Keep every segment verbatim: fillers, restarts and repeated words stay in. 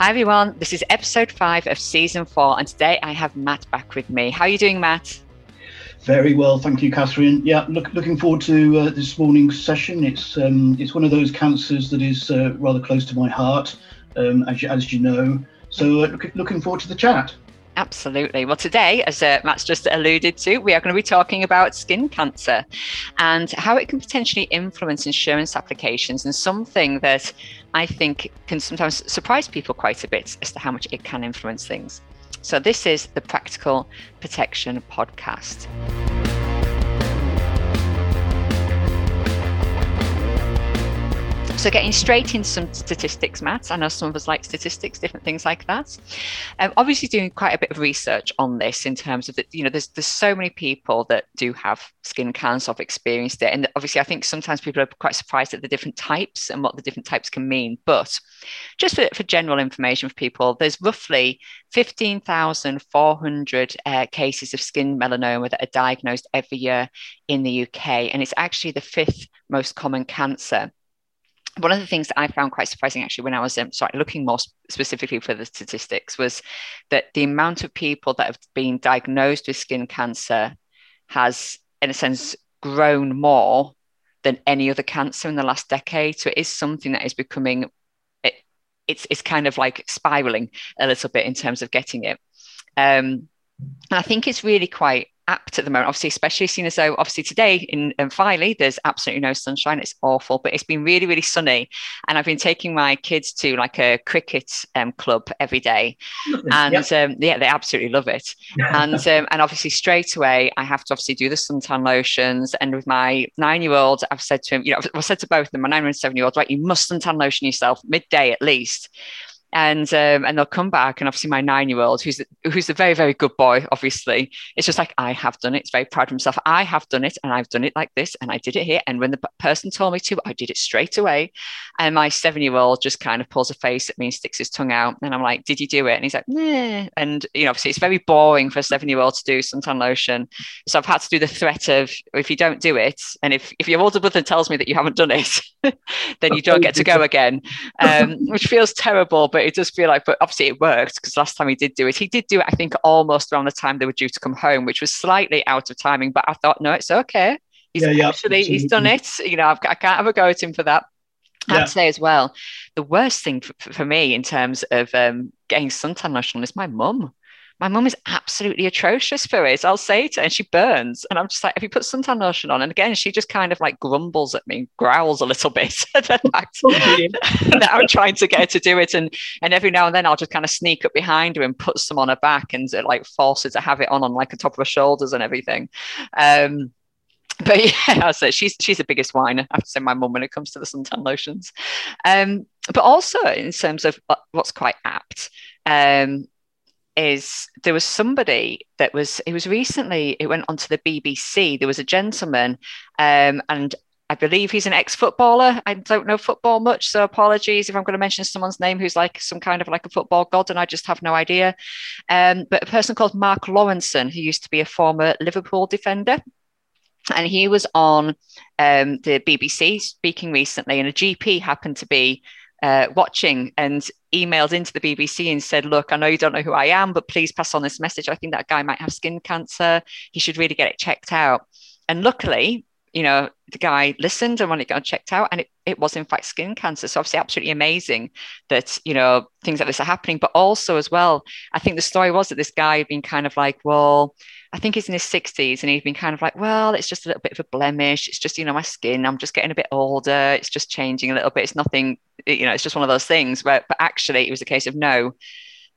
Hi everyone, this is episode five of season four, and today I have Matt back with me. How are you doing, Matt? Very well, thank you, Catherine. Yeah, look, looking forward to uh, this morning's session. It's um, it's one of those cancers that is uh, rather close to my heart, um, as, you, as you know, so uh, look, looking forward to the chat. Absolutely. Well, today, as uh, Matt's just alluded to, we are going to be talking about skin cancer and how it can potentially influence insurance applications, and something that I think can sometimes surprise people quite a bit as to how much it can influence things. So this is the Practical Protection Podcast. So getting straight into some statistics, Matt. I know some of us like statistics, different things like that. Um, obviously doing quite a bit of research on this in terms of that, you know, there's there's so many people that do have skin cancer, have experienced it. And obviously I think sometimes people are quite surprised at the different types and what the different types can mean. But just for, for general information for people, there's roughly fifteen thousand four hundred uh, cases of skin melanoma that are diagnosed every year in the U K. And it's actually the fifth most common cancer. One of the things that I found quite surprising, actually, when I was um, sorry, looking more sp- specifically for the statistics, was that the amount of people that have been diagnosed with skin cancer has, in a sense, grown more than any other cancer in the last decade. So it is something that is becoming, it, it's it's kind of like spiraling a little bit in terms of getting it. Um, and I think it's really quite apt at the moment, obviously, especially seen as though obviously today in, in Filey there's absolutely no sunshine. It's awful, but it's been really, really sunny, and I've been taking my kids to like a cricket um, club every day, and yep. um, yeah, they absolutely love it. and um, and obviously straight away I have to obviously do the suntan lotions, and with my nine-year-old I've said to him, you know, I've, I've said to both of them, my nine and seven-year-old, right, you must suntan lotion yourself midday at least. And um, and they'll come back, and obviously my nine-year-old, who's who's a very, very good boy, obviously, it's just like, I have done it. It's very proud of himself. I have done it, and I've done it like this, and I did it here. And when the person told me to, I did it straight away. And my seven-year-old just kind of pulls a face at me and sticks his tongue out. And I'm like, did you do it? And he's like, nah. And, you know, obviously it's very boring for a seven-year-old to do suntan lotion. So I've had to do the threat of, if you don't do it, and if, if your older brother tells me that you haven't done it, then you don't get to go again, um, which feels terrible. But But it does feel like, but obviously it worked, because last time he did do it, he did do it, I think, almost around the time they were due to come home, which was slightly out of timing. But I thought, no, it's okay. He's yeah, yeah, actually, absolutely. He's done it. You know, I've, I can't have a go at him for that. Yeah. I'd say as well, the worst thing for, for me in terms of um, getting suntan lotion is my mum. My mum is absolutely atrocious for it. I'll say it, and she burns. And I'm just like, have you put suntan lotion on? And again, she just kind of like grumbles at me, growls a little bit at the fact that I'm trying to get her to do it. And and every now and then I'll just kind of sneak up behind her and put some on her back and like force her to have it on, on like the top of her shoulders and everything. Um, but yeah, I'll say she's, she's the biggest whiner, I have to say, my mum, when it comes to the suntan lotions. Um, but also in terms of what's quite apt, um, is there was somebody that was, it was recently, it went onto the B B C. There was a gentleman, um, and I believe he's an ex-footballer. I don't know football much, so apologies if I'm going to mention someone's name who's like some kind of like a football god, and I just have no idea. Um, but a person called Mark Lawrenson, who used to be a former Liverpool defender. And he was on um, the B B C speaking recently, and a G P happened to be Uh, watching and emailed into the B B C and said, look, I know you don't know who I am, but please pass on this message. I think that guy might have skin cancer. He should really get it checked out. And luckily, you know, the guy listened, and when it got checked out, and it, it was in fact skin cancer. So obviously absolutely amazing that, you know, things like this are happening. But also as well, I think the story was that this guy had been kind of like, well, I think he's in his sixties, and he'd been kind of like, well, it's just a little bit of a blemish. It's just, you know, my skin, I'm just getting a bit older. It's just changing a little bit. It's nothing, you know, it's just one of those things where, but actually it was a case of, no,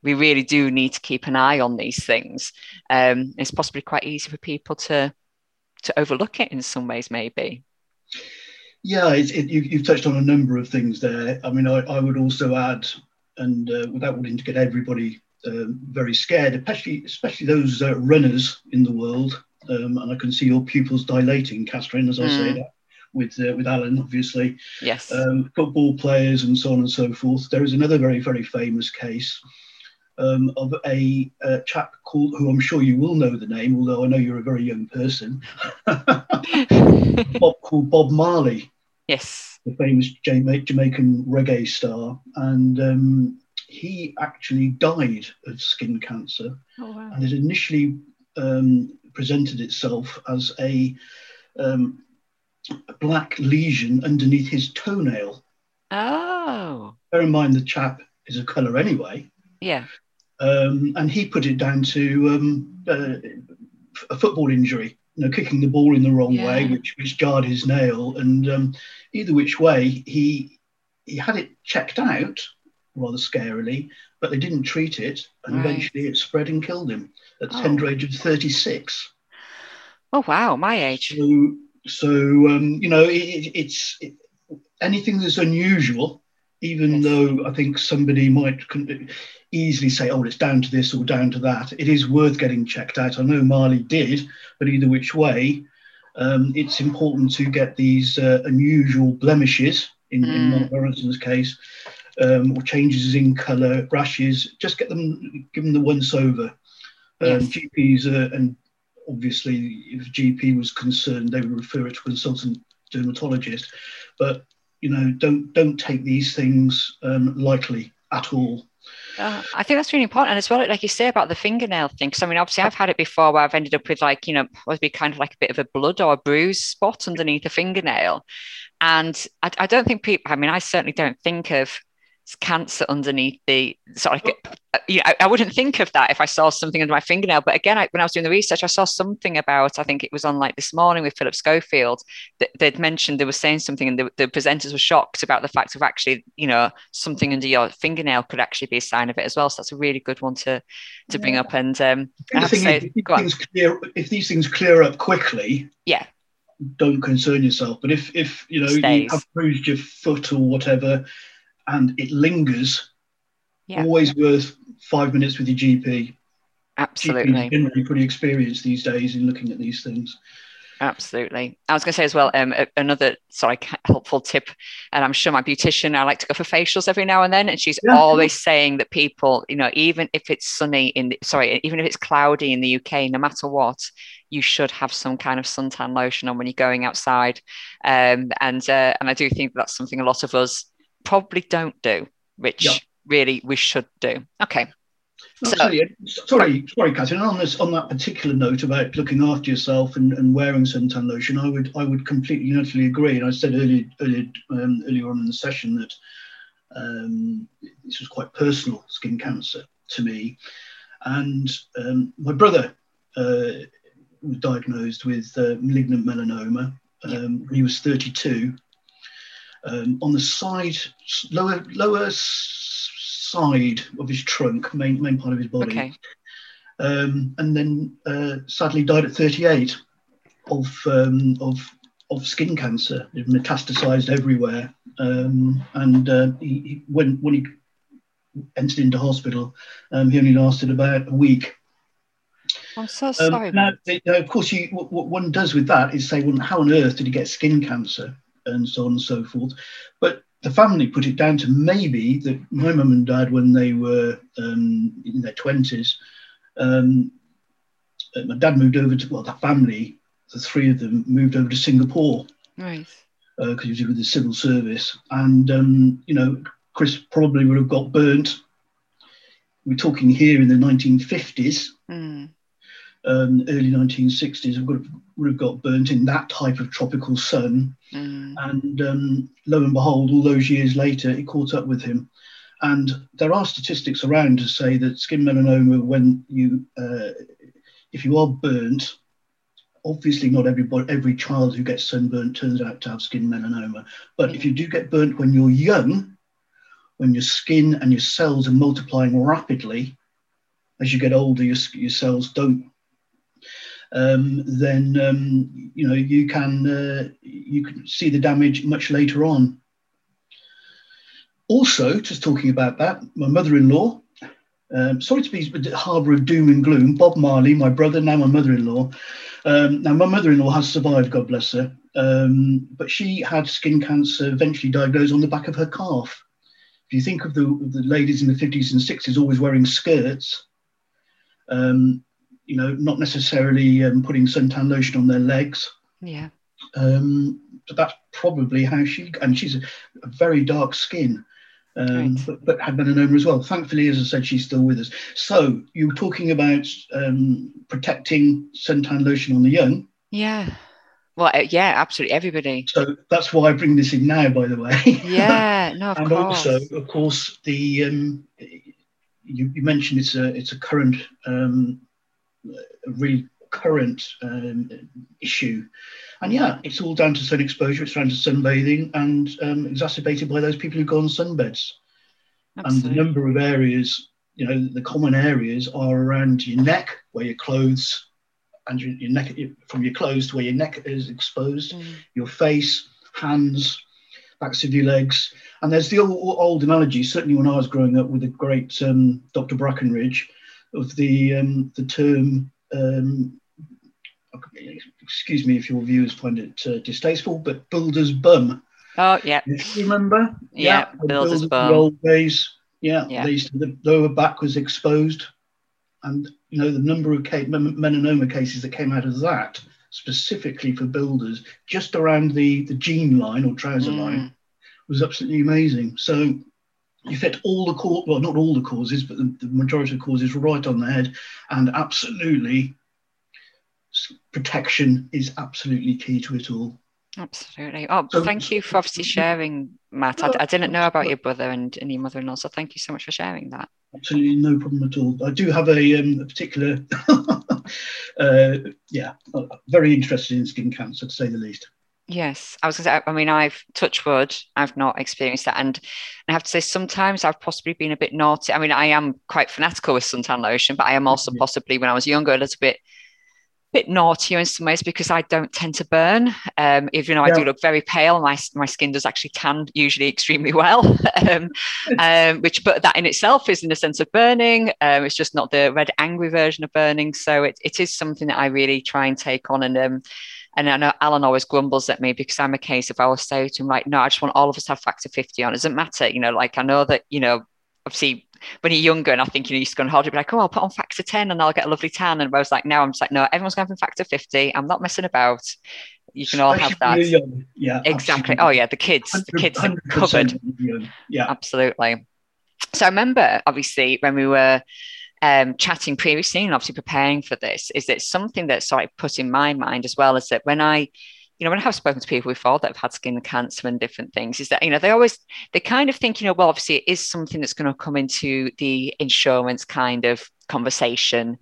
we really do need to keep an eye on these things. Um, it's possibly quite easy for people to, to overlook it in some ways, maybe. Yeah, it's, it, you, you've touched on a number of things there. I mean, I, I would also add, and uh, without wanting to get everybody Uh, very scared, especially especially those uh, runners in the world, um, and I can see your pupils dilating, Catherine, as I mm. say that, with uh, with Alan, obviously. Yes. Um, football players and so on and so forth. There is another very, very famous case um, of a, a chap called, who I'm sure you will know the name, although I know you're a very young person, Bob, called Bob Marley. Yes. The famous Jama- Jamaican reggae star, and um, he actually died of skin cancer. Oh, wow. And it initially um, presented itself as a um, black lesion underneath his toenail. Oh. Bear in mind the chap is of colour anyway. Yeah. Um, and he put it down to um, uh, a football injury, you know, kicking the ball in the wrong yeah. way, which, which jarred his nail. And um, either which way, he he had it checked out rather scarily, but they didn't treat it. And right. eventually it spread and killed him at the oh. tender age of thirty-six. Oh, wow, my age. So, so um, you know, it, it's it, anything that's unusual, even yes. though I think somebody might easily say, oh, it's down to this or down to that, it is worth getting checked out. I know Marley did, but either which way, um, it's important to get these uh, unusual blemishes, in, mm. in Mark Lawrenson's case, um, or changes in colour, rashes, just get them, give them the once over. Yes. Um, G Ps, uh, and obviously if the G P was concerned, they would refer it to a consultant dermatologist, but you know, don't don't take these things um, lightly at all. Uh, I think that's really important. And as well, like you say about the fingernail thing, because I mean, obviously I've had it before where I've ended up with like, you know, be kind of like a bit of a blood or a bruise spot underneath a fingernail. And I, I don't think people, I mean, I certainly don't think of cancer underneath the, so I, you know, I, I wouldn't think of that if I saw something under my fingernail. But again, I, when I was doing the research, I saw something about, I think it was on like This Morning with Philip Schofield, that they'd mentioned, they were saying something and the, the presenters were shocked about the fact of actually, you know, something under your fingernail could actually be a sign of it as well. So that's a really good one to to bring yeah. up. And um, I have to say, if these, things clear, if these things clear up quickly, yeah, don't concern yourself. But if, if you know, Stays. you have bruised your foot or whatever, and it lingers, yeah. always worth five minutes with your G P. Absolutely. G Ps generally pretty experienced these days in looking at these things. Absolutely. I was going to say as well, um, another sorry helpful tip, and I'm sure my beautician, I like to go for facials every now and then, and she's yeah. always saying that people, you know, even if it's sunny in, the, sorry, even if it's cloudy in the U K, no matter what, you should have some kind of suntan lotion on when you're going outside. Um, and uh, and I do think that's something a lot of us probably don't do, which yep. really we should do. Okay. No, so, sorry, sorry, sorry, Catherine. On this, on that particular note about looking after yourself and, and wearing suntan lotion, I would I would completely and utterly agree. And I said earlier earlier, um, earlier on in the session that um, this was quite personal skin cancer to me, and um, my brother uh, was diagnosed with uh, malignant melanoma. Um, yep. He was thirty-two. Um, on the side, lower lower side of his trunk, main main part of his body, okay. um, and then uh, sadly died at thirty-eight of um, of of skin cancer. It metastasized everywhere, um, and uh, he, he, when when he entered into hospital, um, he only lasted about a week. I'm so sorry. Um, now, you know, of course, you, what, what one does with that is say, well, how on earth did he get skin cancer? And so on and so forth, but the family put it down to maybe that my mum and dad, when they were um, in their twenties, um, my dad moved over to, well, the family, the three of them moved over to Singapore, right? Because uh, he was with the civil service, and um, you know, Chris probably would have got burnt. We're talking here in the nineteen fifties. Mm. Um, early nineteen sixties, would have, would have got burnt in that type of tropical sun. Mm. And um, lo and behold, all those years later, it caught up with him. And there are statistics around to say that skin melanoma, when you, uh, if you are burnt, obviously not everybody, every child who gets sunburnt turns out to have skin melanoma. But mm. if you do get burnt when you're young, when your skin and your cells are multiplying rapidly, as you get older, your, your cells don't. Um, then um, you know, you can uh, you can see the damage much later on. Also, just talking about that, my mother-in-law, um, sorry to be a harbour of doom and gloom, Bob Marley, my brother, now my mother-in-law. Um, now my mother-in-law has survived, God bless her, um, but she had skin cancer eventually diagnosed on the back of her calf. If you think of the, the ladies in the fifties and sixties always wearing skirts, um, you know, not necessarily um, putting suntan lotion on their legs. Yeah. Um, so that's probably how she, and she's a, a very dark skin. um, right. but, but had melanoma as well. Thankfully, as I said, she's still with us. So you were talking about um, protecting suntan lotion on the young. Yeah. Well, yeah, absolutely everybody. So that's why I bring this in now, by the way. Yeah, no, of and course. And also, of course, the um, you, you mentioned it's a it's a current, um, a really current um, issue, and yeah, it's all down to sun exposure. It's down to sunbathing, and um, exacerbated by those people who go on sunbeds. Absolutely. And the number of areas, you know, the common areas are around your neck, where your clothes. And your, your neck, from your clothes to where your neck is exposed, mm. your face, hands, backs of your legs. And there's the old, old analogy, certainly when I was growing up, with the great um, Doctor Brackenridge, of the um, the term, um, excuse me if your viewers find it uh, distasteful, but builder's bum. Oh, yeah. You remember? Yeah, yeah. builder's bum. The old days, yeah, yeah. They used to, the lower back was exposed. And, you know, the number of case, melanoma cases that came out of that, specifically for builders, just around the, the jean line or trouser mm. line, was absolutely amazing. So you fit all the causes, well, not all the causes, but the, the majority of causes right on the head. And absolutely, protection is absolutely key to it all. Absolutely. Oh, so, thank you for obviously sharing, Matt. I, I didn't know about your brother and, and your mother-in-law, so thank you so much for sharing that. Absolutely no problem at all. I do have a, um, a particular, uh, yeah, very interested in skin cancer, to say the least. Yes, I was going to say, I mean, I've touched wood, I've not experienced that. And I have to say, sometimes I've possibly been a bit naughty. I mean, I am quite fanatical with suntan lotion, but I am also possibly, when I was younger, a little bit bit naughtier in some ways, because I don't tend to burn. Um, even though yeah. I do look very pale, my my skin does actually tan usually extremely well. um, um, which, but that in itself is in a sense of burning. Um, it's just not the red angry version of burning. So it it is something that I really try and take on. And um, and I know Alan always grumbles at me, because I'm a case of, I will say to him, like, no, I just want all of us to have factor fifty on. It doesn't matter, you know. Like, I know that, you know, obviously, when you're younger, and I think, you know, you used to go on holiday, be like, oh, I'll put on factor ten and I'll get a lovely tan. And I was like, no, I'm just like, no, everyone's going to have factor fifty. I'm not messing about. You can all have that. Yeah, exactly. Oh, yeah, the kids, the kids are covered. Yeah, absolutely. So I remember, obviously, when we were um, chatting previously and obviously preparing for this, is that something that sort of put in my mind as well, is that when I, you know, when I have spoken to people before that have had skin cancer and different things, is that, you know, they always, they kind of think, you know, well, obviously it is something that's going to come into the insurance kind of conversation.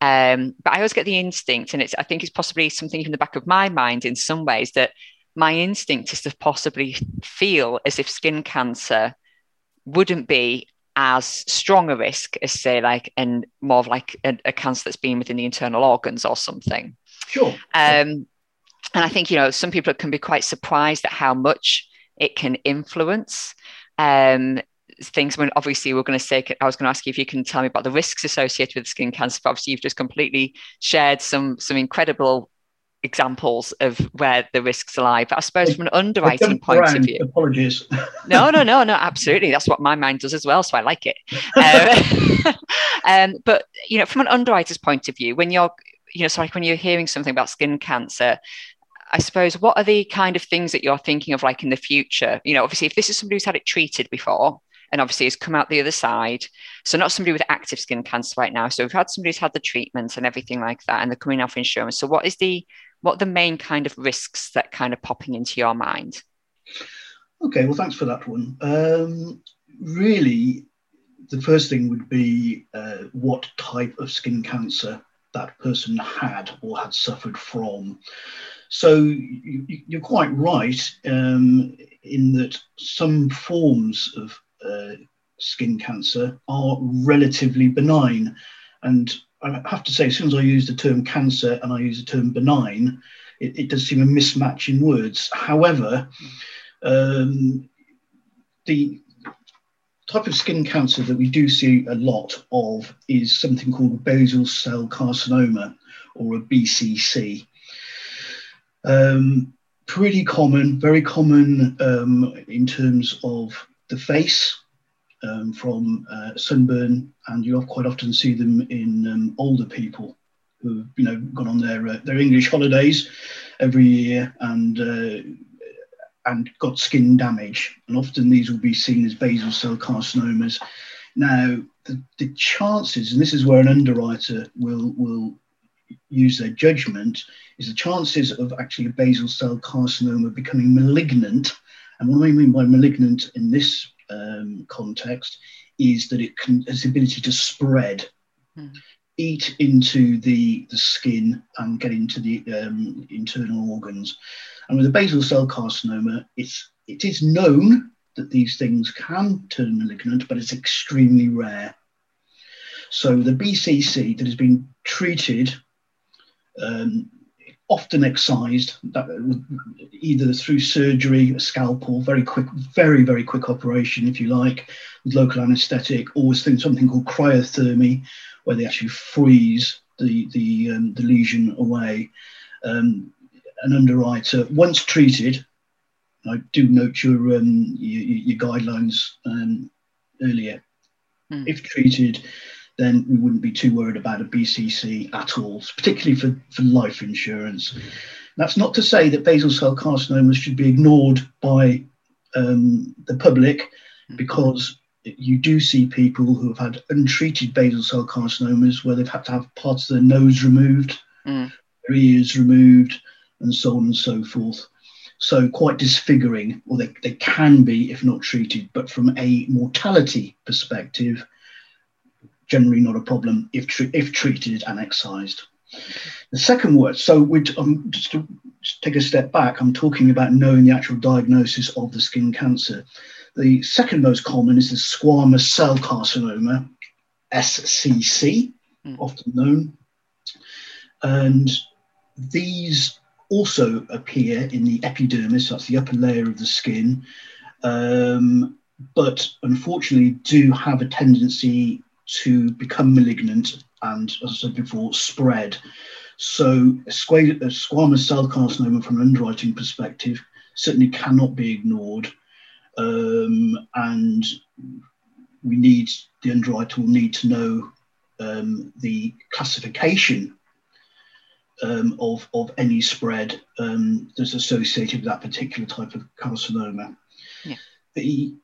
Um, but I always get the instinct, and it's, I think it's possibly something in the back of my mind in some ways, that my instinct is to possibly feel as if skin cancer wouldn't be as strong a risk as, say, like, and more of like a, a cancer that's been within the internal organs or something. Sure. Um, And I think, you know, some people can be quite surprised at how much it can influence um, things. When obviously we're going to say, I was going to ask you if you can tell me about the risks associated with skin cancer, but obviously you've just completely shared some some incredible examples of where the risks lie. But I suppose I, from an underwriting point around. of view. Apologies. No, no, no, no, absolutely. That's what my mind does as well, so I like it. um, um, but, you know, from an underwriter's point of view, when you're, you know, so like when you're hearing something about skin cancer, I suppose, what are the kind of things that you're thinking of, like, in the future? You know, obviously, if this is somebody who's had it treated before and obviously has come out the other side, so not somebody with active skin cancer right now. So we've had somebody who's had the treatment and everything like that, and they're coming off insurance. So what is the, what are the main kind of risks that kind of popping into your mind? Okay, well, thanks for that one. Um, really, the first thing would be uh, what type of skin cancer that person had or had suffered from. So you're quite right um, in that some forms of uh, skin cancer are relatively benign. And I have to say, as soon as I use the term cancer and I use the term benign, it, it does seem a mismatch in words. However, um, the type of skin cancer that we do see a lot of is something called basal cell carcinoma, or a B C C. Um, pretty common, very common um, in terms of the face um, from uh, sunburn, and you quite often see them in um, older people who've, you know, gone on their uh, their English holidays every year and uh, and got skin damage. And often these will be seen as basal cell carcinomas. Now, the, the chances, and this is where an underwriter will, will use their judgment, is the chances of actually a basal cell carcinoma becoming malignant. And what I mean by malignant in this um, context is that it can, has the ability to spread, hmm. eat into the, the skin and get into the um, internal organs. And with a basal cell carcinoma, it's, it is known that these things can turn malignant, but it's extremely rare. So the B C C that has been treated, um, often excised, that either through surgery, a scalpel, very quick, very, very quick operation, if you like, with local anaesthetic, or something called cryothermy, where they actually freeze the, the, um, the lesion away. Um, an underwriter, once treated, I do note your um, your, your guidelines um, earlier. Mm. If treated, then we wouldn't be too worried about a B C C at all, particularly for, for life insurance. Mm. That's not to say that basal cell carcinomas should be ignored by um, the public, mm. because you do see people who have had untreated basal cell carcinomas where they've had to have parts of their nose removed, mm. their ears removed, and so on and so forth. So quite disfiguring, or they, they can be if not treated, but from a mortality perspective, generally not a problem if, tr if treated and excised. The second word, so we'd, um, just to take a step back, I'm talking about knowing the actual diagnosis of the skin cancer. The second most common is the squamous cell carcinoma, S C C, mm. often known. And these also appear in the epidermis, that's the upper layer of the skin, um, but unfortunately do have a tendency to become malignant and, as I said before, spread. So a, squ a squamous cell carcinoma from an underwriting perspective certainly cannot be ignored, um, and we need, the underwriter will need to know um, the classification Um, of, of any spread um, that's associated with that particular type of carcinoma. Yeah. The,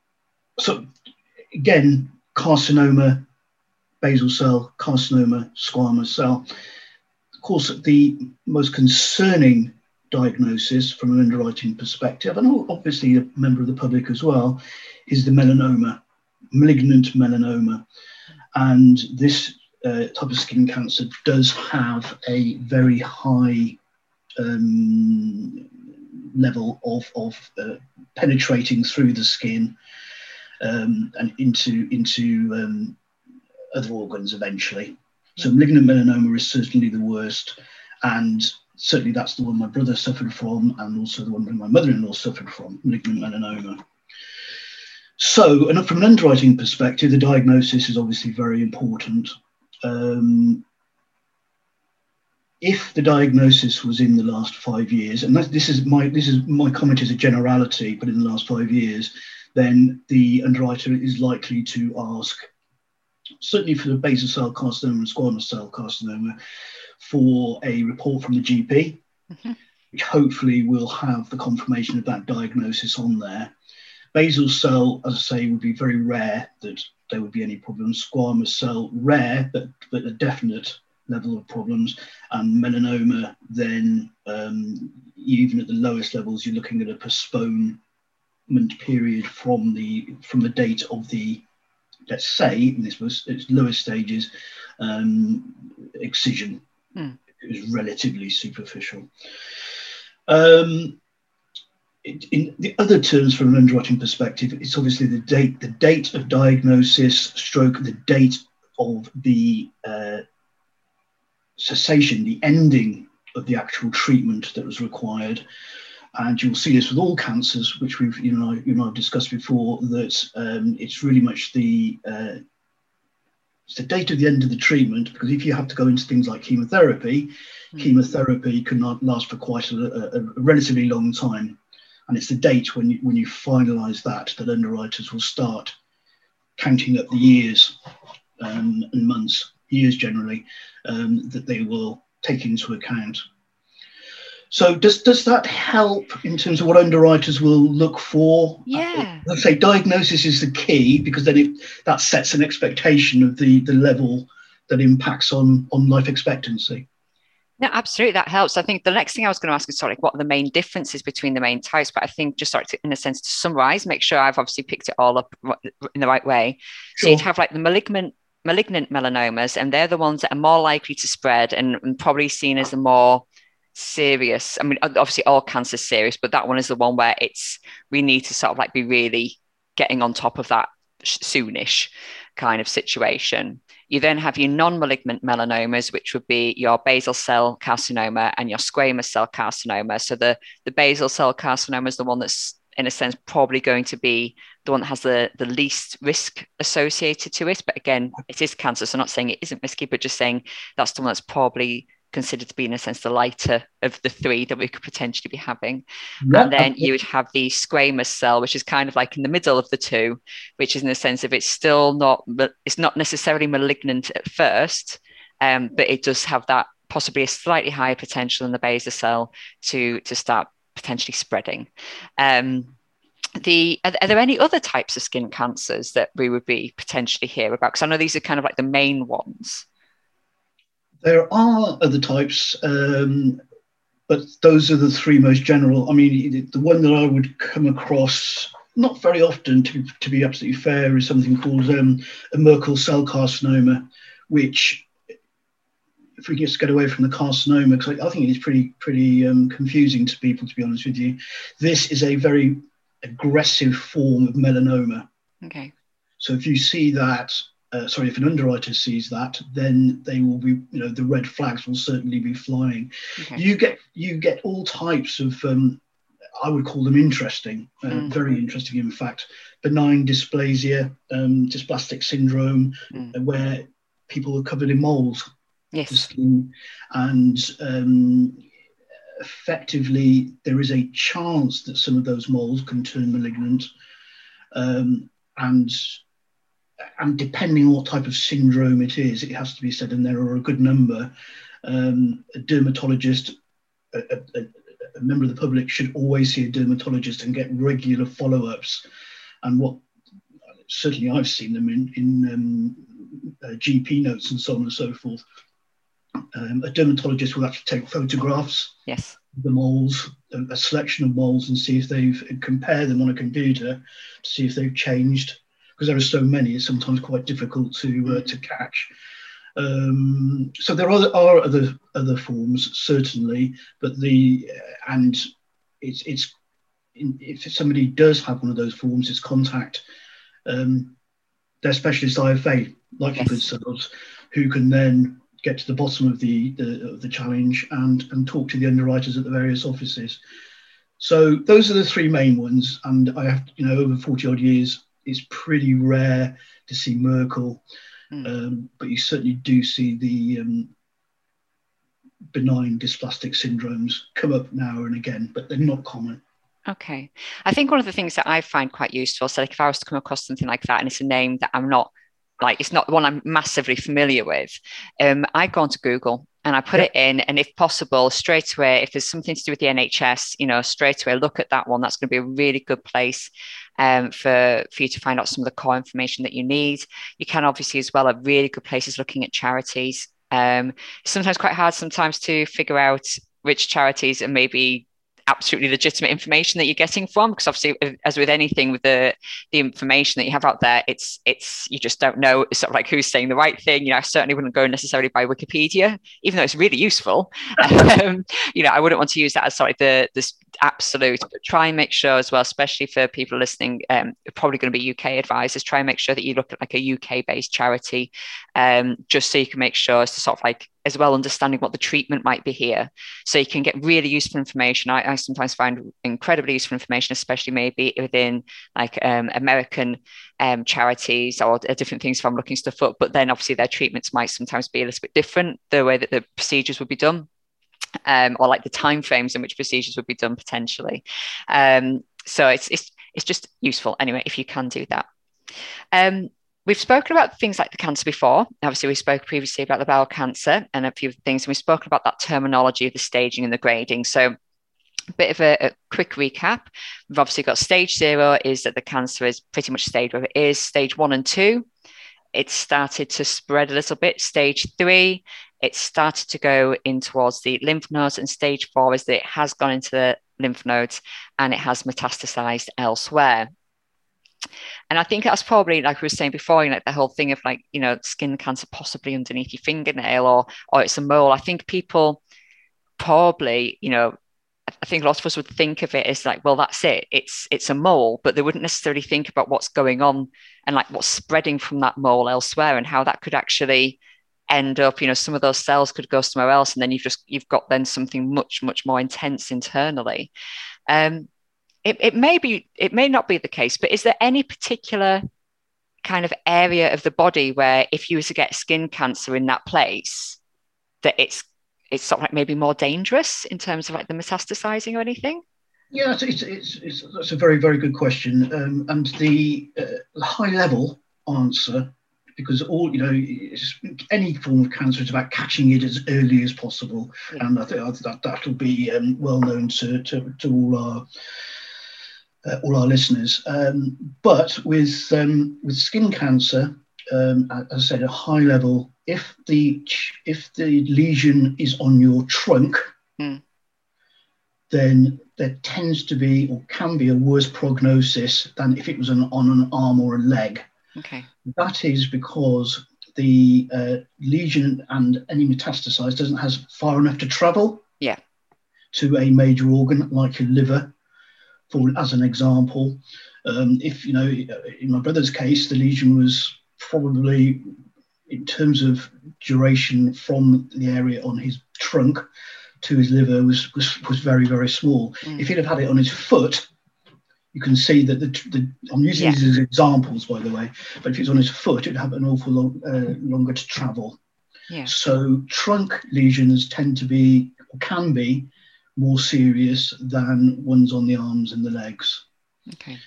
so again, carcinoma, basal cell carcinoma, squamous cell. Of course, the most concerning diagnosis from an underwriting perspective, and obviously a member of the public as well, is the melanoma, malignant melanoma. And this Uh, type of skin cancer does have a very high um, level of, of uh, penetrating through the skin um, and into, into um, other organs eventually. So malignant melanoma is certainly the worst, and certainly that's the one my brother suffered from, and also the one that my mother-in-law suffered from, malignant melanoma. So, and from an underwriting perspective, the diagnosis is obviously very important. Um, if the diagnosis was in the last five years, and that, this is my this is my comment is a generality, but in the last five years, then the underwriter is likely to ask, certainly for the basal cell carcinoma and squamous cell carcinoma, for a report from the G P, mm-hmm. which hopefully will have the confirmation of that diagnosis on there. Basal cell, as I say, would be very rare that there would be any problems. Squamous cell, rare, but, but a definite level of problems. And melanoma, then, um, even at the lowest levels, you're looking at a postponement period from the from the date of the, let's say, in this was its lowest stages, um, excision. Mm. It was relatively superficial. Um, In the other terms, from an underwriting perspective, it's obviously the date, the date of diagnosis, stroke, the date of the uh, cessation, the ending of the actual treatment that was required. And you'll see this with all cancers, which we've, you know, you and I've discussed before, that um, it's really much the uh, it's the date of the end of the treatment, because if you have to go into things like chemotherapy, mm-hmm. chemotherapy can last for quite a, a, a relatively long time. And it's the date when you, when you finalise that, that underwriters will start counting up the years um, and months, years generally, um, that they will take into account. So does does that help in terms of what underwriters will look for? Yeah. Let's say diagnosis is the key, because then it, that sets an expectation of the, the level that impacts on, on life expectancy. No, absolutely. That helps. I think the next thing I was going to ask is sort of like what are the main differences between the main types, but I think just sort of in a sense to summarize, make sure I've obviously picked it all up in the right way. Sure. So you'd have like the malignant malignant melanomas, and they're the ones that are more likely to spread and, and probably seen as the more serious. I mean, obviously all cancer is serious, but that one is the one where it's, we need to sort of like be really getting on top of that soonish kind of situation. You then have your non-malignant melanomas, which would be your basal cell carcinoma and your squamous cell carcinoma. So the, the basal cell carcinoma is the one that's in a sense probably going to be the one that has the, the least risk associated to it. But again, it is cancer. So I'm not saying it isn't risky, but just saying that's the one that's probably considered to be in a sense the lighter of the three that we could potentially be having. Yeah. And then you would have the squamous cell, which is kind of like in the middle of the two, which is in the sense of it's still not, it's not necessarily malignant at first, um, but it does have that possibly a slightly higher potential in the basal cell to to start potentially spreading. Um, The, are there any other types of skin cancers that we would be potentially hear about? Because I know these are kind of like the main ones. There are other types, um, but those are the three most general. I mean, the one that I would come across not very often, to, to be absolutely fair, is something called um, a Merkel cell carcinoma, which, if we can just get away from the carcinoma, because I, I think it is pretty, pretty um, confusing to people, to be honest with you. This is a very aggressive form of melanoma. Okay. So if you see that, uh, sorry, if an underwriter sees that, then they will be, you know, the red flags will certainly be flying. Okay. You get you get all types of, um, I would call them interesting, uh, mm-hmm. very interesting in fact, benign dysplasia, um, dysplastic syndrome, mm. uh, where people are covered in moles. Yes. And um, effectively, there is a chance that some of those moles can turn malignant, um, and and depending on what type of syndrome it is, it has to be said, and there are a good number. Um, a dermatologist, a, a, a member of the public should always see a dermatologist and get regular follow-ups. And what certainly I've seen them in, in um, uh, G P notes and so on and so forth. Um, a dermatologist will actually take photographs, yes, of the moles, a, a selection of moles, and see if they've, compare them on a computer to see if they've changed, because there are so many, it's sometimes quite difficult to uh, to catch. Um, so there are, are other other forms certainly, but the uh, and it's it's in, if somebody does have one of those forms, it's contact um, their specialist I F A, likelihood cells, who can then get to the bottom of the, the of the challenge and and talk to the underwriters at the various offices. So those are the three main ones. And I have, you know, over forty odd years, it's pretty rare to see Merkel, mm. um, but you certainly do see the um, benign dysplastic syndromes come up now and again, but they're not common. Okay, I think one of the things that I find quite useful, so like if I was to come across something like that and it's a name that I'm not, like it's not the one I'm massively familiar with. Um, I go onto Google and I put yep. it in, and if possible, straight away, if there's something to do with the N H S, you know, straight away, look at that one. That's going to be a really good place um, for, for you to find out some of the core information that you need. You can obviously as well, a really good place is looking at charities. Um, sometimes quite hard sometimes to figure out which charities and maybe absolutely legitimate information that you're getting from, because obviously as with anything with the the information that you have out there, it's it's you just don't know, it's sort of like who's saying the right thing. You know, I certainly wouldn't go necessarily by Wikipedia, even though it's really useful. um, you know, I wouldn't want to use that as sort of the this absolute, but try and make sure as well, especially for people listening, um probably going to be U K advisors, try and make sure that you look at like a U K based charity, um just so you can make sure as to sort of like as well understanding what the treatment might be here, so you can get really useful information. I, I sometimes find incredibly useful information, especially maybe within like um, American um, charities or uh, different things if I'm looking stuff up, but then obviously their treatments might sometimes be a little bit different, the way that the procedures would be done, um, or like the timeframes in which procedures would be done potentially. Um, so it's, it's, it's just useful anyway, if you can do that. Um, We've spoken about things like the cancer before. Obviously, we spoke previously about the bowel cancer and a few things. And we've spoken about that terminology of the staging and the grading. So a bit of a, a quick recap. We've obviously got stage zero is that the cancer is pretty much stayed where it is. Stage one and two, it started to spread a little bit. Stage three, it started to go in towards the lymph nodes. And stage four is that it has gone into the lymph nodes and it has metastasized elsewhere. And I think that's probably, like we were saying before, you know, like the whole thing of like, you know, skin cancer possibly underneath your fingernail or or it's a mole. I think people probably, you know, I think a lot of us would think of it as like, well, that's it. It's it's a mole, but they wouldn't necessarily think about what's going on and like what's spreading from that mole elsewhere and how that could actually end up, you know, some of those cells could go somewhere else. And then you've just, you've got then something much, much more intense internally. Um It, it may be, it may not be the case, but is there any particular kind of area of the body where if you were to get skin cancer in that place, that it's it's sort of like maybe more dangerous in terms of like the metastasizing or anything? Yeah, it's, it's, it's, it's, that's a very, very good question. Um, and the uh, high level answer, because all, you know, it's, any form of cancer is about catching it as early as possible. Yeah. And I think that that'll be um, well known to, to, to all our Uh, all our listeners, um, but with um, with skin cancer, um, as I said, at a high level, if the if the lesion is on your trunk, mm. then there tends to be or can be a worse prognosis than if it was an, on an arm or a leg. Okay, that is because the uh, lesion and any metastasise doesn't have far enough to travel. Yeah, to a major organ like your liver. For, as an example, um, if, you know, in my brother's case, the lesion was probably, in terms of duration from the area on his trunk to his liver, was was, was very, very small. Mm. If he'd have had it on his foot, you can see that the, the I'm using yeah. these as examples, by the way, but if it's on his foot, it'd have an awful lot uh, longer to travel. Yeah. So trunk lesions tend to be, or can be, more serious than ones on the arms and the legs. Okay.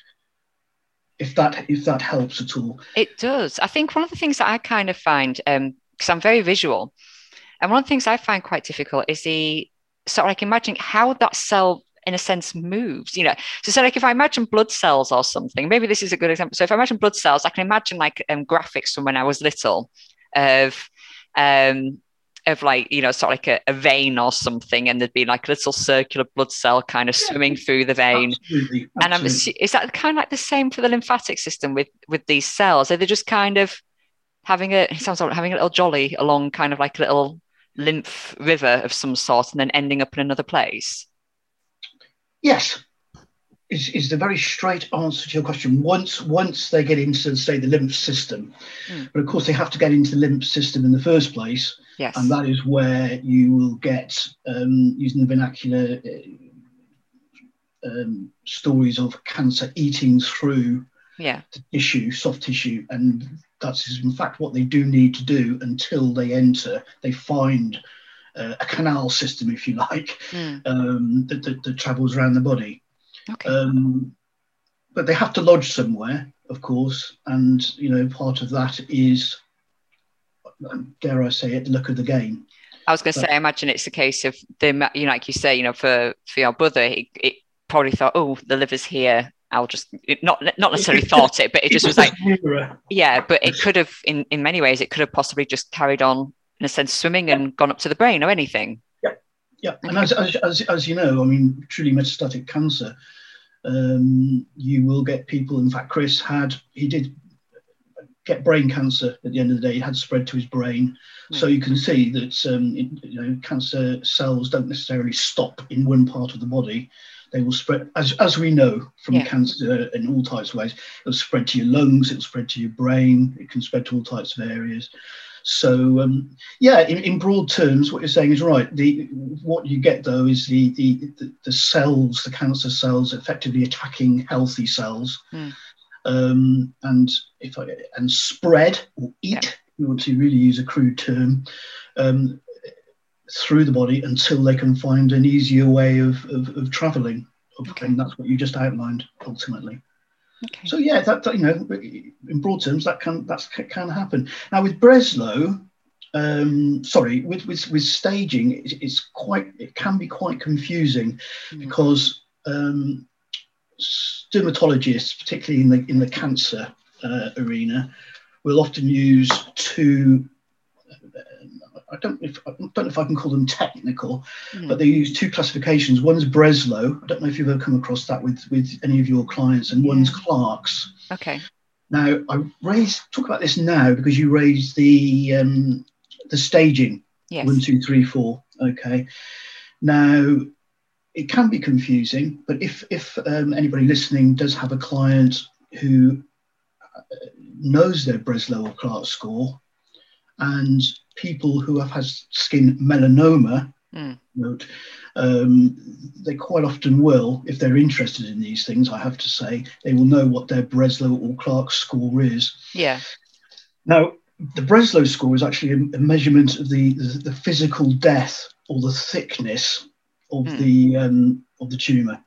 If that if that helps at all. It does. I think one of the things that I kind of find, um, because I'm very visual, and one of the things I find quite difficult is the sort of like imagining how that cell in a sense moves, you know. So, so like if I imagine blood cells or something, maybe this is a good example. So if I imagine blood cells, I can imagine like um, graphics from when I was little of um of like, you know, sort of like a, a vein or something, and there'd be like a little circular blood cell kind of yeah. swimming through the vein. Absolutely, absolutely. And I'm, is that kind of like the same for the lymphatic system with, with these cells? Are they just kind of having a, it sounds like having a little jolly along kind of like a little lymph river of some sort and then ending up in another place? Yes, is is the very straight answer to your question. Once once they get into, say, the lymph system, mm. but of course they have to get into the lymph system in the first place. Yes. And that is where you will get, um, using the vernacular, uh, um, stories of cancer eating through yeah. the tissue, soft tissue. And that's, in fact, what they do need to do until they enter. They find uh, a canal system, if you like, mm. um, that, that, that travels around the body. Okay. Um, but they have to lodge somewhere, of course. And, you know, part of that is, dare I say it, look of the game. I was going to say, I imagine it's a case of the, you know, like you say, you know, for for your brother, it, it probably thought, oh, the liver's here. I'll just not not necessarily thought it, but it just was like, yeah. But it could have, in in many ways, it could have possibly just carried on in a sense, swimming and gone up to the brain or anything. Yeah, yeah. And as as as, as you know, I mean, truly metastatic cancer, um, you will get people. In fact, Chris had he did. get brain cancer at the end of the day. It had spread to his brain. Mm. So you can see that um, it, you know, cancer cells don't necessarily stop in one part of the body. They will spread, as as we know from yeah. cancer in all types of ways, it'll spread to your lungs, it'll spread to your brain, it can spread to all types of areas. So um, yeah, in, in broad terms, what you're saying is right. The What you get though is the, the, the, the cells, the cancer cells effectively attacking healthy cells. Mm. Um, and if I, and spread or eat, yeah. we want to really use a crude term, um, through the body until they can find an easier way of, of, of travelling. Okay. And that's what you just outlined ultimately. Okay. So yeah, that, that you know, in broad terms, that can that can happen. Now with Breslow, um, sorry, with with, with staging, it's, it's quite it can be quite confusing mm. because um, dermatologists, particularly in the in the cancer uh, arena, will often use two. I don't, if, I don't know if I can call them technical, mm. but they use two classifications. One's Breslow. I don't know if you've ever come across that with, with any of your clients, and yeah. one's Clark's. Okay. Now, I raise, talk about this now because you raised the um, the staging. Yes. One, two, three, four. Okay. Now, it can be confusing, but if, if um, anybody listening does have a client who knows their Breslow or Clark score, and people who have had skin melanoma, mm. note, um, they quite often will, if they're interested in these things, I have to say, they will know what their Breslow or Clark score is. Yeah. Now, the Breslow score is actually a, a measurement of the, the, the physical depth or the thickness of mm. the um, of the tumour.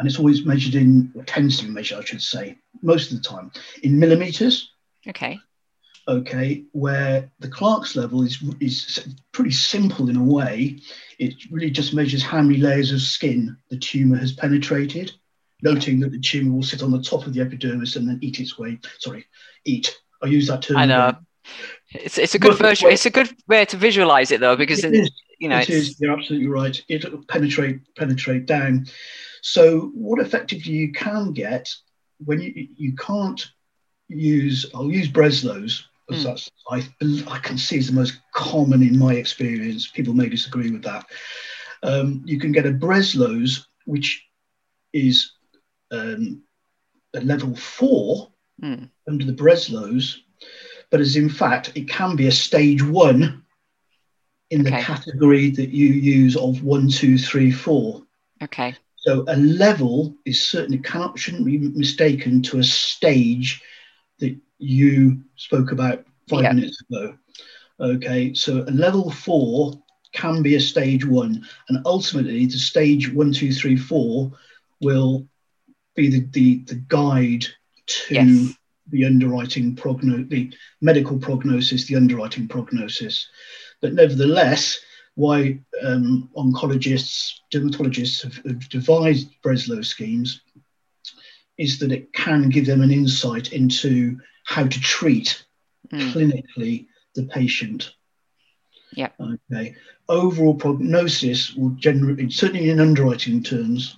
And it's always measured in, or tends to be measured, I should say, most of the time, in millimetres. Okay. Okay, where the Clark's level is is pretty simple in a way. It really just measures how many layers of skin the tumour has penetrated, noting that the tumour will sit on the top of the epidermis and then eat its way. Sorry, eat. I use that term. I know. Again. It's it's a good version. It's a good way to visualise it though, because it it, is, you know it it's... is. You're absolutely right. It'll penetrate penetrate down. So what effectively you can get when you you can't use I'll use Breslow's. Because that's, I, I can see is the most common in my experience. People may disagree with that. Um, you can get a Breslow's, which is um, a level four mm. under the Breslow's, but as in fact, it can be a stage one in okay. the category that you use of one, two, three, four. Okay. So a level is certainly cannot shouldn't be mistaken to a stage that you spoke about five yeah. minutes ago. Okay, so a level four can be a stage one, and ultimately the stage one, two, three, four will be the the, the guide to yes. the underwriting prognosis, the medical prognosis, the underwriting prognosis. But nevertheless, why um, oncologists, dermatologists have, have devised Breslow schemes is that it can give them an insight into how to treat mm. clinically the patient. Yeah. Okay. Overall prognosis will generally, certainly in underwriting terms,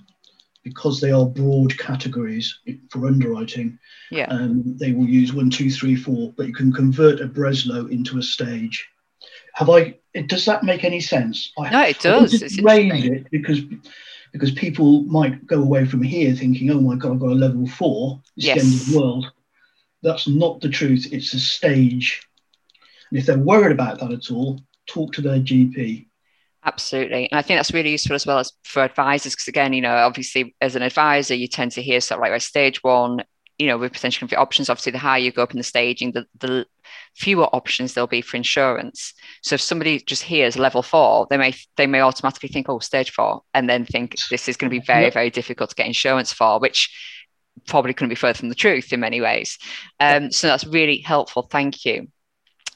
because they are broad categories for underwriting. Yeah. Um, they will use one, two, three, four, but you can convert a Breslow into a stage. Have I? Does that make any sense? I, no, it does. It's raise it because. Because people might go away from here thinking, oh my God, I've got a level four, it's yes. the end of the world. That's not the truth, it's a stage. And if they're worried about that at all, talk to their G P. Absolutely. And I think that's really useful as well as for advisors, because again, you know, obviously as an advisor, you tend to hear sort of like a stage one, you know, with potential options. Obviously, the higher you go up in the staging, the, the fewer options there'll be for insurance. So if somebody just hears level four, they may they may automatically think, oh, stage four, and then think this is going to be very, very difficult to get insurance for, which probably couldn't be further from the truth in many ways. Um, so that's really helpful. Thank you.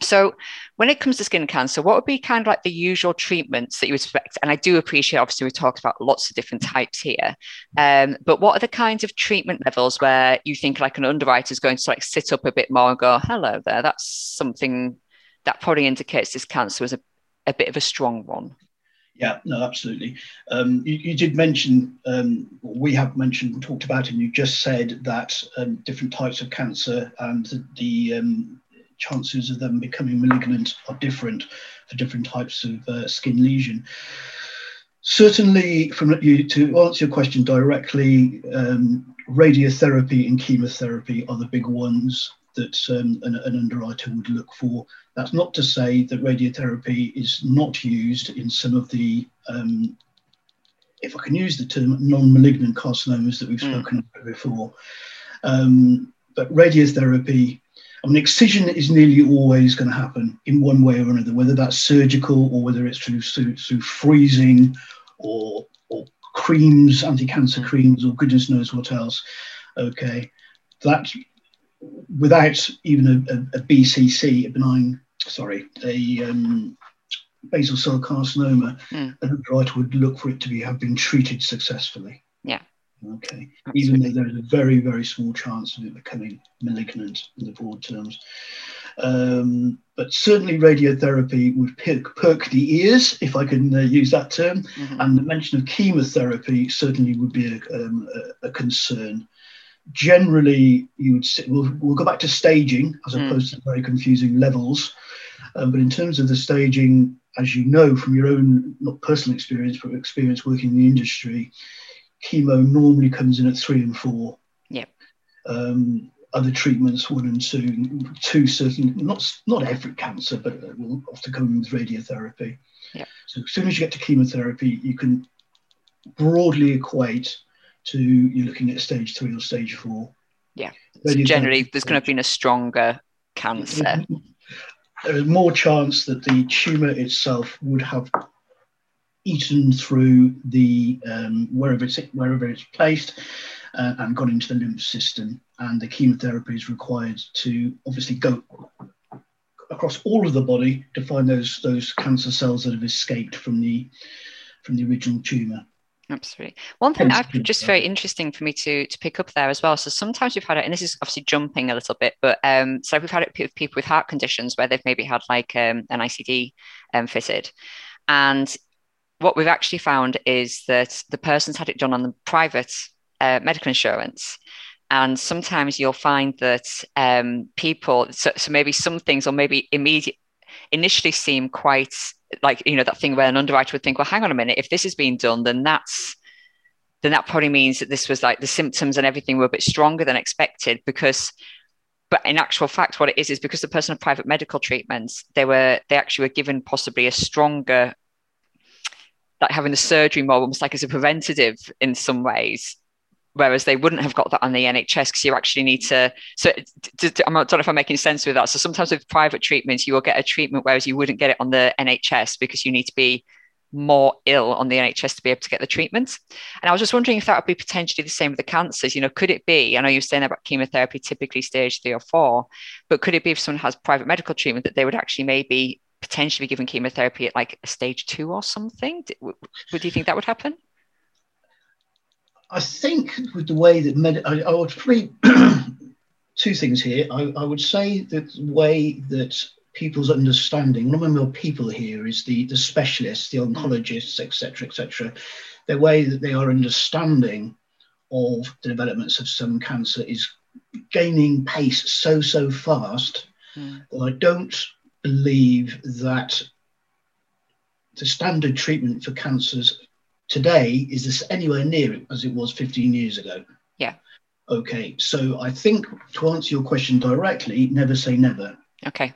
So when it comes to skin cancer, what would be kind of like the usual treatments that you would expect? And I do appreciate, obviously, we talked about lots of different types here. Um, but what are the kinds of treatment levels where you think like an underwriter is going to like sit up a bit more and go, hello there, that's something that probably indicates this cancer was a, a bit of a strong one? Yeah, no, absolutely. Um, you, you did mention, um, we have mentioned, we talked about, and you just said that um, different types of cancer and the, the um, chances of them becoming malignant are different for different types of uh, skin lesion. Certainly, from you to answer your question directly, um, radiotherapy and chemotherapy are the big ones that um, an, an underwriter would look for. That's not to say that radiotherapy is not used in some of the, um, if I can use the term, non-malignant carcinomas that we've spoken mm. about before. Um, but radiotherapy, I mean, excision is nearly always going to happen in one way or another, whether that's surgical or whether it's through, through, through freezing or, or creams, anti-cancer creams, or goodness knows what else. Okay. That's without even a, a B C C, a benign, sorry, a um, basal cell carcinoma, mm. an underwriter would look for it to be have been treated successfully. Yeah. Okay. Absolutely. Even though there is a very, very small chance of it becoming malignant in the broad terms. Um, but certainly radiotherapy would perk, perk the ears, if I can uh, use that term. Mm-hmm. And the mention of chemotherapy certainly would be a, um, a, a concern. Generally, you would say, we'll, we'll go back to staging as mm. opposed to very confusing levels. Um, but in terms of the staging, as you know from your own, not personal experience, but experience working in the industry, chemo normally comes in at three and four. Yeah. Um, other treatments, one and two, two certain, not not every cancer, but will often come in with radiotherapy. Yeah. So as soon as you get to chemotherapy, you can broadly equate to you're looking at stage three or stage four. Yeah. So generally, there's going to have been a stronger cancer. There is more chance that the tumour itself would have eaten through the um, wherever it's wherever it's placed uh, and gone into the lymph system, and the chemotherapy is required to obviously go across all of the body to find those those cancer cells that have escaped from the from the original tumour. Absolutely. One thing that's just very interesting for me to to pick up there as well. So sometimes we've had it, and this is obviously jumping a little bit, but um, so we've had it with people with heart conditions where they've maybe had like um, an I C D um, fitted, and what we've actually found is that the person's had it done on the private uh, medical insurance. And sometimes you'll find that um, people, so, so maybe some things or maybe immediate, initially seem quite like, you know, that thing where an underwriter would think, well, hang on a minute, if this is being done, then that's, then that probably means that this was like the symptoms and everything were a bit stronger than expected because, but in actual fact, what it is, is because the person had private medical treatments, they were, they actually were given possibly a stronger, like having the surgery more almost like as a preventative in some ways, whereas they wouldn't have got that on the N H S because you actually need to, so d- d- I don't know if I'm making sense with that. So sometimes with private treatments, you will get a treatment, whereas you wouldn't get it on the N H S because you need to be more ill on the N H S to be able to get the treatment. And I was just wondering if that would be potentially the same with the cancers, you know, could it be, I know you're saying about chemotherapy, typically stage three or four, but could it be if someone has private medical treatment that they would actually maybe potentially be given chemotherapy at like a stage two or something? Would you think that would happen? I think with the way that med- I, I would probably two things here. I, I would say that the way that people's understanding, one of my people here is the, the specialists, the oncologists, et cetera, et cetera, the way that they are understanding of the developments of some cancer is gaining pace so, so fast mm. that I don't believe that the standard treatment for cancers today is this anywhere near it as it was fifteen years ago. Yeah. Okay. So I think to answer your question directly, never say never. Okay.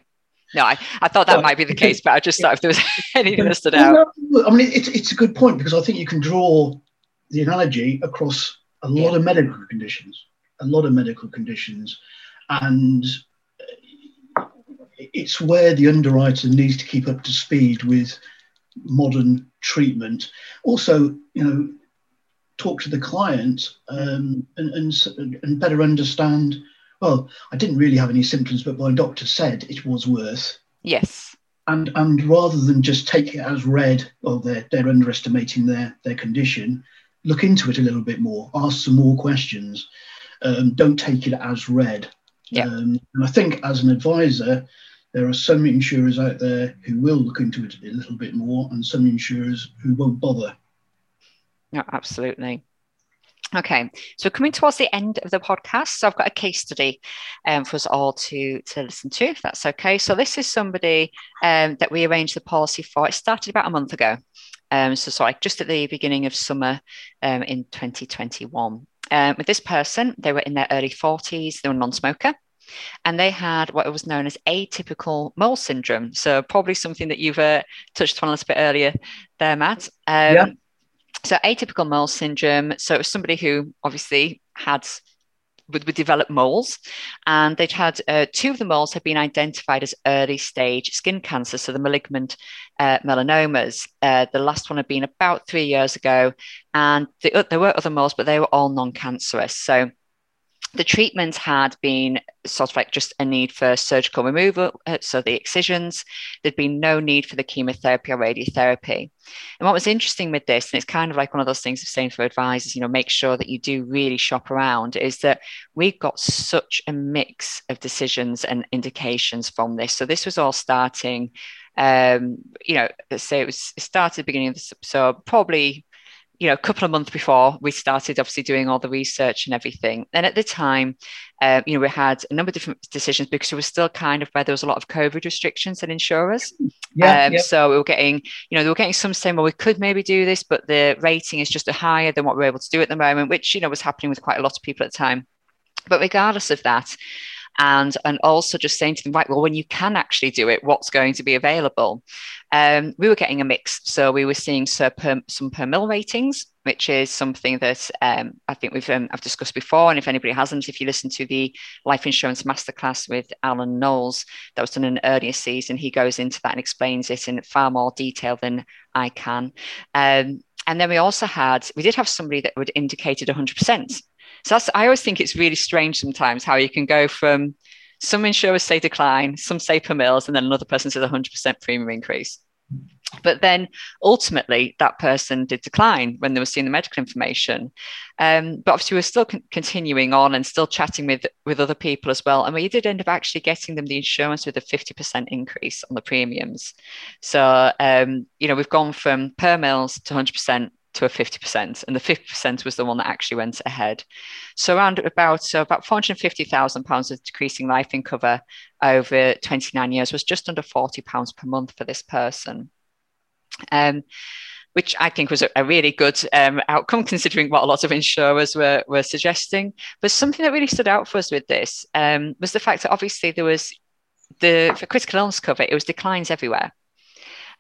No, I, I thought that well, might be the case, but I just thought if there was anything that stood out. I mean, it's it's a good point because I think you can draw the analogy across a lot yeah. of medical conditions, a lot of medical conditions, and it's where the underwriter needs to keep up to speed with modern treatment. Also, you know, talk to the client um, and, and and better understand, well, I didn't really have any symptoms, but my doctor said it was worse. Yes. And and rather than just take it as read, or they're, they're underestimating their, their condition, look into it a little bit more, ask some more questions. Um, don't take it as read. Yeah. Um, and I think as an advisor, there are some insurers out there who will look into it a little bit more and some insurers who won't bother. No, absolutely. Okay, so coming towards the end of the podcast, so I've got a case study um, for us all to, to listen to, if that's okay. So this is somebody um, that we arranged the policy for. It started about a month ago. Um, so sorry, just at the beginning of summer um, in twenty twenty-one. Um, with this person, they were in their early forties, they were a non-smoker, and they had what was known as atypical mole syndrome. So probably something that you've uh, touched on a little bit earlier there, Matt. Um, yeah. So atypical mole syndrome. So it was somebody who obviously had, would, would develop moles, and they'd had uh, two of the moles had been identified as early stage skin cancer. So the malignant uh, melanomas, uh, the last one had been about three years ago, and the, there were other moles, but they were all non-cancerous. So The treatment had been sort of like just a need for surgical removal, so the excisions. There'd been no need for the chemotherapy or radiotherapy. And what was interesting with this, and it's kind of like one of those things of saying for advisors, you know, make sure that you do really shop around, is that we've got such a mix of decisions and indications from this. So this was all starting, um, you know, let's say it was it started at the beginning of the, so probably, you know, a couple of months before we started obviously doing all the research and everything. And at the time, uh, you know, we had a number of different decisions because it was still kind of where there was a lot of COVID restrictions and insurers. Yeah, um, yeah. So we were getting, you know, they were getting some saying, well, we could maybe do this, but the rating is just higher than what we're able to do at the moment, which, you know, was happening with quite a lot of people at the time. But regardless of that, And and also just saying to them, right, well, when you can actually do it, what's going to be available? Um, we were getting a mix. So we were seeing so per, some per mil ratings, which is something that um, I think we've um, I've discussed before. And if anybody hasn't, if you listen to the Life Insurance Masterclass with Alan Knowles, that was done in an earlier season, he goes into that and explains it in far more detail than I can. Um, and then we also had, we did have somebody that would indicated one hundred percent. So that's, I always think it's really strange sometimes how you can go from some insurers say decline, some say per mils, and then another person says one hundred percent premium increase. But then ultimately that person did decline when they were seeing the medical information. Um, but obviously we're still con- continuing on and still chatting with, with other people as well. And we did end up actually getting them the insurance with a fifty percent increase on the premiums. So, um, you know, we've gone from per mils to one hundred percent. To a fifty percent, and the fifty percent was the one that actually went ahead. So around about so about four hundred fifty thousand pounds of decreasing life in cover over twenty-nine years was just under forty pounds per month for this person, um, which I think was a, a really good um, outcome considering what a lot of insurers were, were suggesting. But something that really stood out for us with this um, was the fact that obviously there was the for critical illness cover, it was declines everywhere.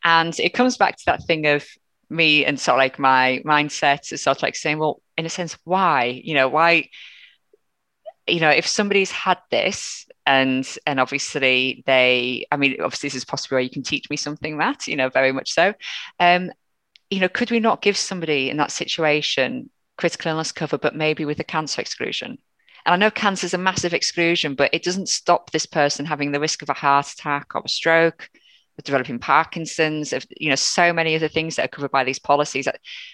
And it comes back to that thing of me and sort of like my mindset is sort of like saying, well, in a sense, why, you know, why, you know, if somebody's had this and, and obviously they, I mean, obviously this is possibly where you can teach me something, Matt, you know, very much so, um, you know, could we not give somebody in that situation critical illness cover, but maybe with a cancer exclusion? And I know cancer is a massive exclusion, but it doesn't stop this person having the risk of a heart attack or a stroke, of developing Parkinson's, of, you know, so many of the things that are covered by these policies. I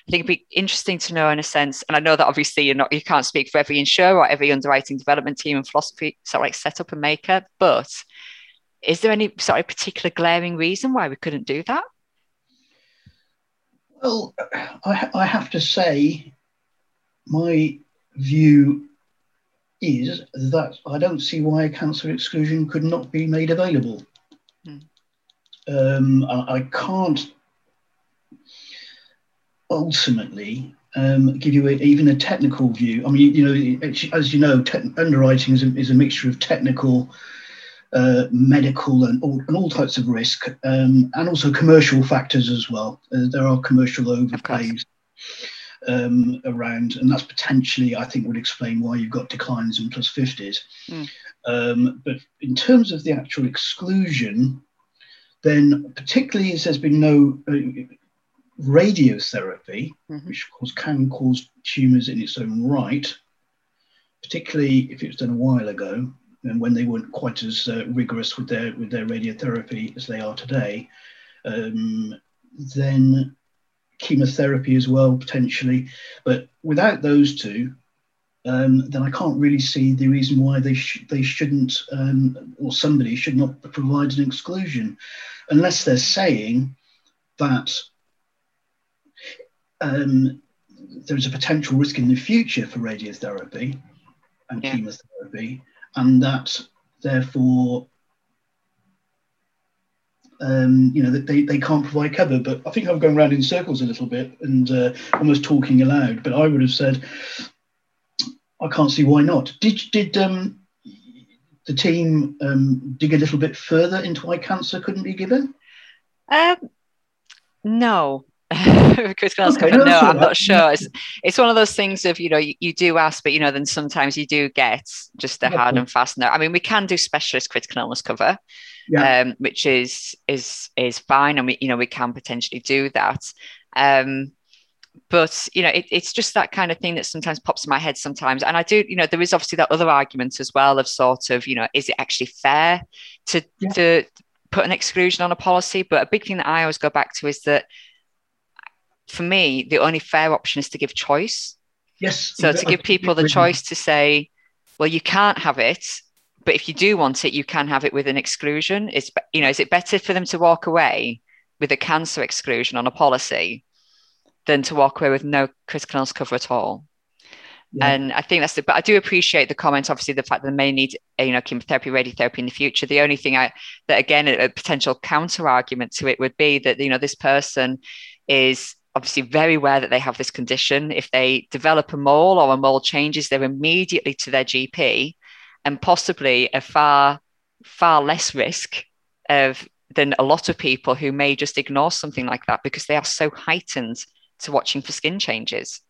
think it'd be interesting to know in a sense, and I know that obviously you're not, you can't speak for every insurer or every underwriting development team and philosophy sort of like setup and maker, but is there any sort of particular glaring reason why we couldn't do that? Well, I, I have to say my view is that I don't see why a cancer exclusion could not be made available. Hmm. Um, I can't ultimately um, give you a, even a technical view. I mean, you know, as you know, te- underwriting is a, is a mixture of technical, uh, medical, and all, and all types of risk, um, and also commercial factors as well. Uh, there are commercial overplays um, around, and that's potentially, I think, would explain why you've got declines and plus fifties. Mm. Um, but in terms of the actual exclusion, then particularly as there's been no uh, radiotherapy, mm-hmm. which of course can cause tumours in its own right, particularly if it was done a while ago and when they weren't quite as uh, rigorous with their with their radiotherapy as they are today, um, then chemotherapy as well potentially. But without those two, Um, then I can't really see the reason why they sh- they shouldn't um, or somebody should not provide an exclusion, unless they're saying that um, there is a potential risk in the future for radiotherapy and yeah. chemotherapy, and that therefore um, you know that they, they can't provide cover. But I think I'm going round in circles a little bit and uh, almost talking aloud. But I would have said, I can't see why not. Did did um, the team um, dig a little bit further into why cancer couldn't be given? Um, no. Chris Glass, okay, no, I'm not sure. It's, it's one of those things of, you know, you, you do ask, but, you know, then sometimes you do get just a hard and fast no. I mean, we can do specialist critical illness cover, yeah. um, which is is is fine. And, we, you know, we can potentially do that. Um, But, you know, it, it's just that kind of thing that sometimes pops in my head sometimes. And I do, you know, there is obviously that other argument as well of sort of, you know, is it actually fair to, yeah. to put an exclusion on a policy? But a big thing that I always go back to is that, for me, the only fair option is to give choice. Yes. So to give people the choice to say, well, you can't have it, but if you do want it, you can have it with an exclusion. It's, you know, is it better for them to walk away with a cancer exclusion on a policy than to walk away with no critical illness cover at all? Yeah. And I think that's the, but I do appreciate the comment, obviously, the fact that they may need, you know, chemotherapy, radiotherapy in the future. The only thing I, that again, a, a potential counter argument to it would be that, you know, this person is obviously very aware that they have this condition. If they develop a mole or a mole changes, they're immediately to their G P and possibly a far, far less risk of than a lot of people who may just ignore something like that because they are so heightened to watching for skin changes.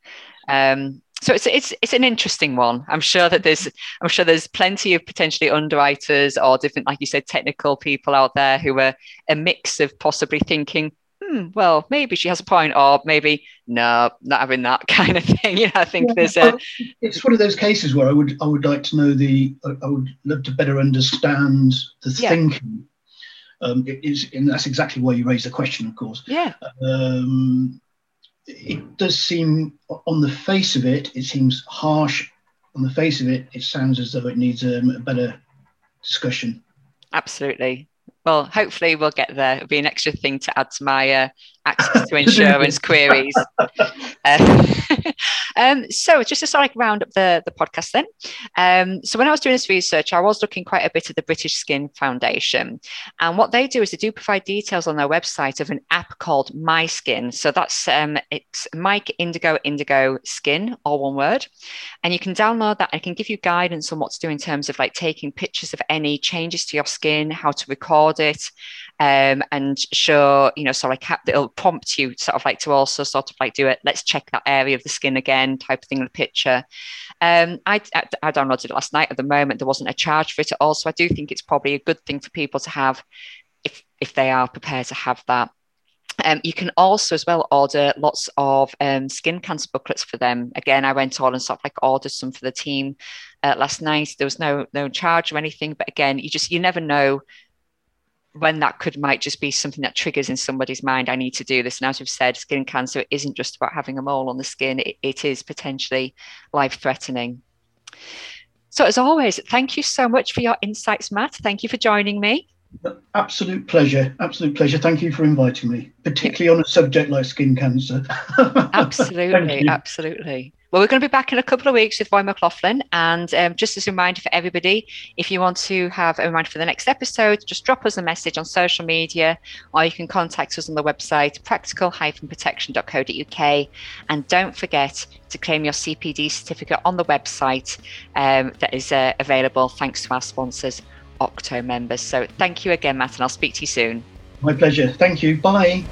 Um, so it's it's it's an interesting one. I'm sure that there's I'm sure there's plenty of potentially underwriters or different, like you said, technical people out there who are a mix of possibly thinking, hmm, well, maybe she has a point, or maybe no, not having that kind of thing. You know, I think yeah, there's a. It's one of those cases where I would I would like to know the I would love to better understand the yeah. thinking. Um, it is, and that's exactly why you raised the question, of course. Yeah. Um, it does seem, on the face of it, it seems harsh. On the face of it, it sounds as though it needs um, a better discussion. Absolutely. Well, hopefully we'll get there. It'll be an extra thing to add to my uh, access to insurance queries. Uh, um, so just to sort of round up the, the podcast then. Um, so when I was doing this research, I was looking quite a bit at the British Skin Foundation. And what they do is they do provide details on their website of an app called My Skin. So that's um, it's Mike Indigo Indigo Skin, all one word. And you can download that and it can give you guidance on what to do in terms of like taking pictures of any changes to your skin, how to record it um and show, you know, so like it'll prompt you sort of like to also sort of like do it, let's check that area of the skin again type of thing in the picture. um I, I, I downloaded it last night. At the moment there wasn't a charge for it at all, so I do think it's probably a good thing for people to have if if they are prepared to have that. Um, you can also as well order lots of um, skin cancer booklets for them. Again, I went on and sort of like ordered some for the team uh, last night. There was no no charge or anything, but again, you just you never know when that could might just be something that triggers in somebody's mind, I need to do this. And as we've said, skin cancer isn't just about having a mole on the skin. It, it is potentially life-threatening. So as always, thank you so much for your insights, Matt. Thank you for joining me. Absolute pleasure. Absolute pleasure. Thank you for inviting me, particularly on a subject like skin cancer. Absolutely. Absolutely. Well, we're going to be back in a couple of weeks with Roy McLoughlin. And um, just as a reminder for everybody, if you want to have a reminder for the next episode, just drop us a message on social media, or you can contact us on the website, practical dash protection dot co dot U K. And don't forget to claim your C P D certificate on the website um, that is uh, available thanks to our sponsors, Octo Members. So thank you again, Matt, and I'll speak to you soon. My pleasure. Thank you. Bye.